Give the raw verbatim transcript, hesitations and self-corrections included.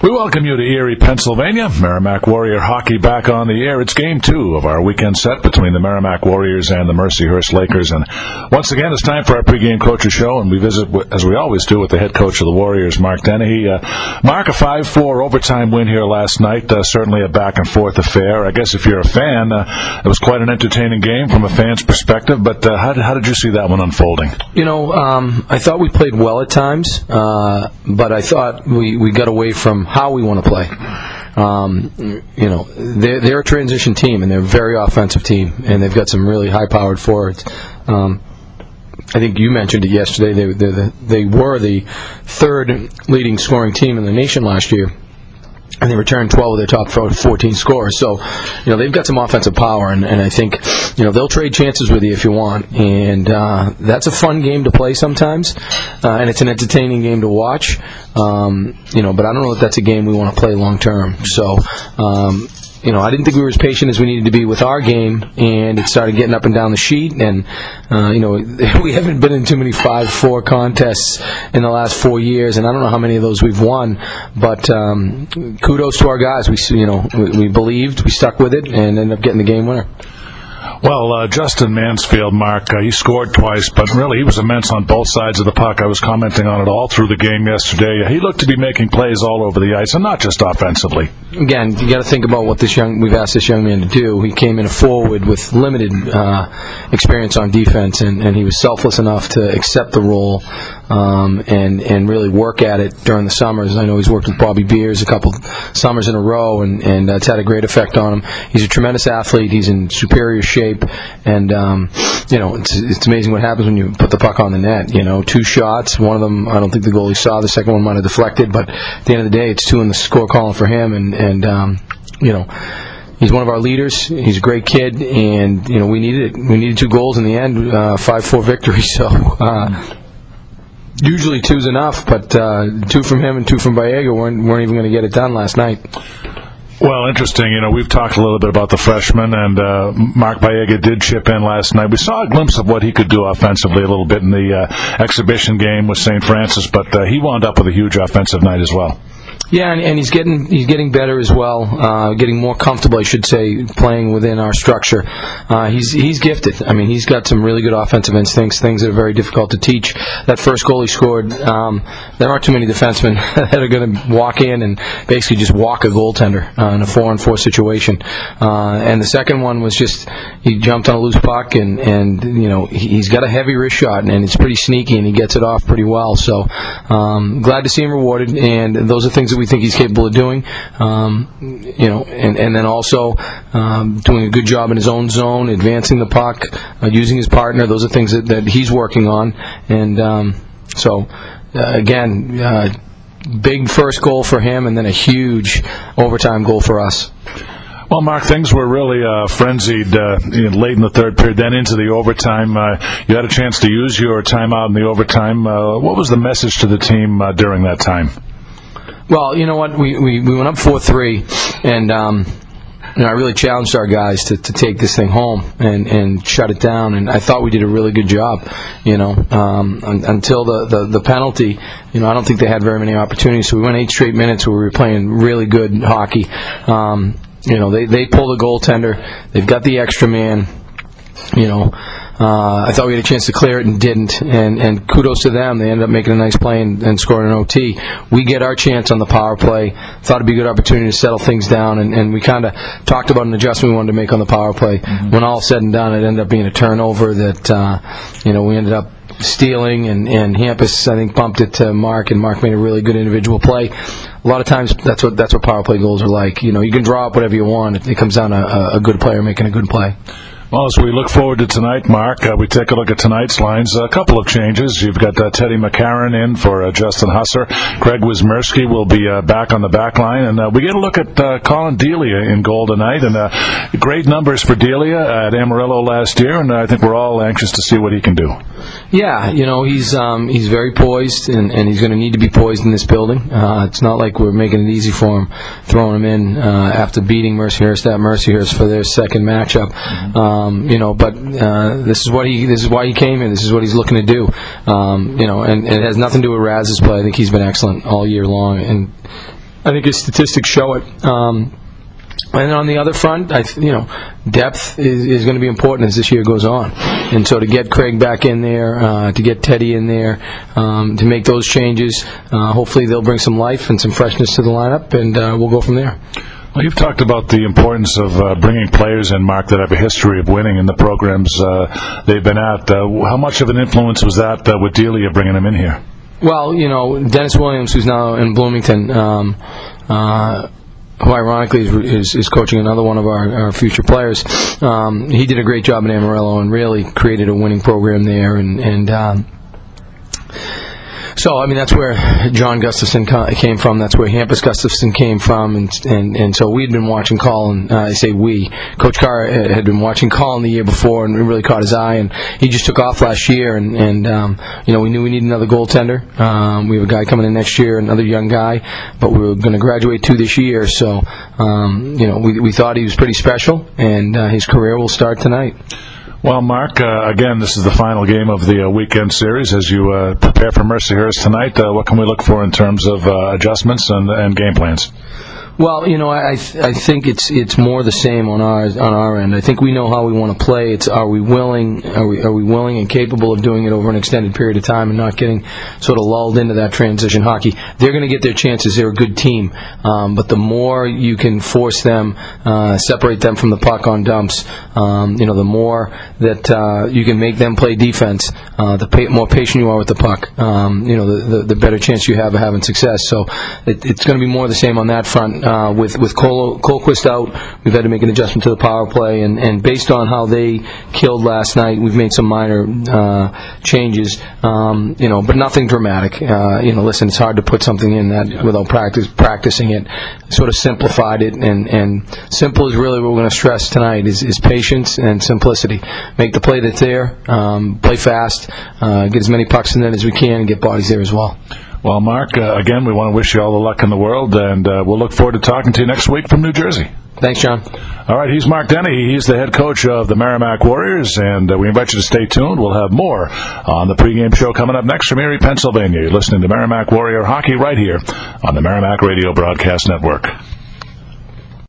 We welcome you to Erie, Pennsylvania. Merrimack Warrior hockey back on the air. It's game two of our weekend set between the Merrimack Warriors and the Mercyhurst Lakers. And once again, it's time for our pregame coaches show, and we visit, as we always do, with the head coach of the Warriors, Mark Dennehy. Uh, Mark, a five four overtime win here last night. Uh, certainly a back-and-forth affair. I guess if you're a fan, uh, it was quite an entertaining game from a fan's perspective. But uh, how, did, how did you see that one unfolding? You know, um, I thought we played well at times, uh, but I thought we, we got away from how we want to play. Um, you know, they're, they're a transition team, and they're a very offensive team, and they've got some really high-powered forwards. Um, I think you mentioned it yesterday. They, they, they were the third leading scoring team in the nation last year, and they returned twelve of their top fourteen scores. So, you know, they've got some offensive power, and, and I think, you know, they'll trade chances with you if you want. And uh, that's a fun game to play sometimes, uh, and it's an entertaining game to watch. Um, you know, but I don't know if that's a game we want to play long term. So, um, you know, I didn't think we were as patient as we needed to be with our game, and it started getting up and down the sheet. And, uh, you know, we haven't been in too many five four contests in the last four years, and I don't know how many of those we've won. But um, kudos to our guys. We, you know, we, we believed, we stuck with it, and ended up getting the game winner. Well, uh, Justin Mansfield, Mark, uh, he scored twice, but really he was immense on both sides of the puck. I was commenting on it all through the game yesterday. He looked to be making plays all over the ice, and not just offensively. Again, you got to think about what this young we've asked this young man to do. He came in a forward with limited uh, experience on defense, and, and he was selfless enough to accept the role um, and, and really work at it during the summers. I know he's worked with Bobby Beers a couple summers in a row, and, and that's had a great effect on him. He's a tremendous athlete. He's in superior shape. And, um, you know, it's it's amazing what happens when you put the puck on the net. You know, two shots. One of them, I don't think the goalie saw. The second one might have deflected. But at the end of the day, it's two in the score column for him. And, and um, you know, he's one of our leaders. He's a great kid. And, you know, we needed it. We needed two goals in the end, uh, five four victory. So uh, usually two's enough. But uh, two from him and two from Boyega weren't, weren't even going to get it done last night. Well, interesting. You know, we've talked a little bit about the freshman, and uh, Mark Boyega did chip in last night. We saw a glimpse of what he could do offensively a little bit in the uh, exhibition game with Saint Francis, but uh, he wound up with a huge offensive night as well. Yeah, and, and he's getting he's getting better as well, uh, getting more comfortable, I should say, playing within our structure. Uh, he's he's gifted. I mean, he's got some really good offensive instincts, things that are very difficult to teach. That first goal he scored, um, there aren't too many defensemen that are going to walk in and basically just walk a goaltender uh, in a four-on-four situation. Uh, and the second one was just he jumped on a loose puck, and, and you know, he's got a heavy wrist shot, and it's pretty sneaky, and he gets it off pretty well. So um, glad to see him rewarded, and those are things that we think he's capable of doing, um, you know, and, and then also um, doing a good job in his own zone, advancing the puck, uh, using his partner. Those are things that, that he's working on. And um, so, uh, again, uh, big first goal for him, and then a huge overtime goal for us. Well, Mark, things were really uh, frenzied uh, late in the third period, then into the overtime. Uh, you had a chance to use your timeout in the overtime. Uh, what was the message to the team uh, during that time? Well, you know what, we, we, we went up four three, and um, you know, I really challenged our guys to, to take this thing home and, and shut it down, and I thought we did a really good job, you know, um, un- until the, the, the penalty. You know, I don't think they had very many opportunities, so we went eight straight minutes where we were playing really good hockey. Um, you know, they, they pulled a goaltender, they've got the extra man, you know. Uh, I thought we had a chance to clear it and didn't, and, and kudos to them. They ended up making a nice play and, and scoring an O T. We get our chance on the power play. Thought it'd be a good opportunity to settle things down, and, and we kind of talked about an adjustment we wanted to make on the power play. Mm-hmm. When all said and done, it ended up being a turnover that uh, you know we ended up stealing, and, and Hampus, I think, bumped it to Mark, and Mark made a really good individual play. A lot of times, that's what that's what power play goals are like. You know, you can draw up whatever you want. It comes down to a, a good player making a good play. Well, as we look forward to tonight, Mark, uh, we take a look at tonight's lines. A couple of changes. You've got uh, Teddy McCarron in for uh, Justin Husser. Greg Wismerski will be uh, back on the back line. And uh, we get a look at uh, Colin Delia in goal tonight. And uh, great numbers for Delia at Amarillo last year, and I think we're all anxious to see what he can do. Yeah, you know, he's um, he's very poised, and, and he's going to need to be poised in this building. Uh, it's not like we're making it easy for him, throwing him in uh, after beating Mercyhurst at Mercyhurst for their second matchup. Um, Um, you know, but uh, this is what he. This is why he came in. This is what he's looking to do. Um, you know, and, and it has nothing to do with Raz's play. I think he's been excellent all year long, and I think his statistics show it. Um, and on the other front, I th- you know, depth is, is going to be important as this year goes on. And so to get Craig back in there, uh, to get Teddy in there, um, to make those changes, uh, hopefully they'll bring some life and some freshness to the lineup, and uh, we'll go from there. Well, you've talked about the importance of uh, bringing players in, Mark, that have a history of winning in the programs uh, they've been at. Uh, how much of an influence was that uh, with Delia bringing them in here? Well, you know, Dennis Williams, who's now in Bloomington, um, uh, who ironically is, is, is coaching another one of our, our future players, um, he did a great job in Amarillo and really created a winning program there. And, and um, so, I mean, that's where John Gustafson came from. That's where Hampus Gustafson came from. And and, and so we had been watching Colin. Uh, I say we. Coach Carr had been watching Colin the year before and really caught his eye. And he just took off last year. And, and um, you know, we knew we needed another goaltender. Um, we have a guy coming in next year, another young guy. But we were going to graduate two this year. So, um, you know, we, we thought he was pretty special. And uh, his career will start tonight. Well, Mark, uh, again, this is the final game of the uh, weekend series. As you uh, prepare for Mercyhurst tonight, uh, what can we look for in terms of uh, adjustments and, and game plans? Well, you know, I th- I think it's it's more the same on our on our end. I think we know how we want to play. It's are we willing are we are we willing and capable of doing it over an extended period of time and not getting sort of lulled into that transition hockey. They're going to get their chances. They're a good team, um, but the more you can force them, uh, separate them from the puck on dumps, um, you know, the more that uh, you can make them play defense. Uh, the pa- more patient you are with the puck, um, you know, the, the the better chance you have of having success. So it, it's going to be more the same on that front. Uh, with with Col- Colquist out, we've had to make an adjustment to the power play, and, and based on how they killed last night, we've made some minor uh, changes, um, you know, but nothing dramatic. Uh, you know, listen, it's hard to put something in that yeah. without practice practicing it. Sort of simplified it, and, and simple is really what we're going to stress tonight is, is patience and simplicity. Make the play that's there, um, play fast, uh, get as many pucks in there as we can, and get bodies there as well. Well, Mark, uh, again, we want to wish you all the luck in the world, and uh, we'll look forward to talking to you next week from New Jersey. Thanks, John. All right, he's Mark Dennehy. He's the head coach of the Merrimack Warriors, and uh, we invite you to stay tuned. We'll have more on the pregame show coming up next from Erie, Pennsylvania. You're listening to Merrimack Warrior Hockey right here on the Merrimack Radio Broadcast Network.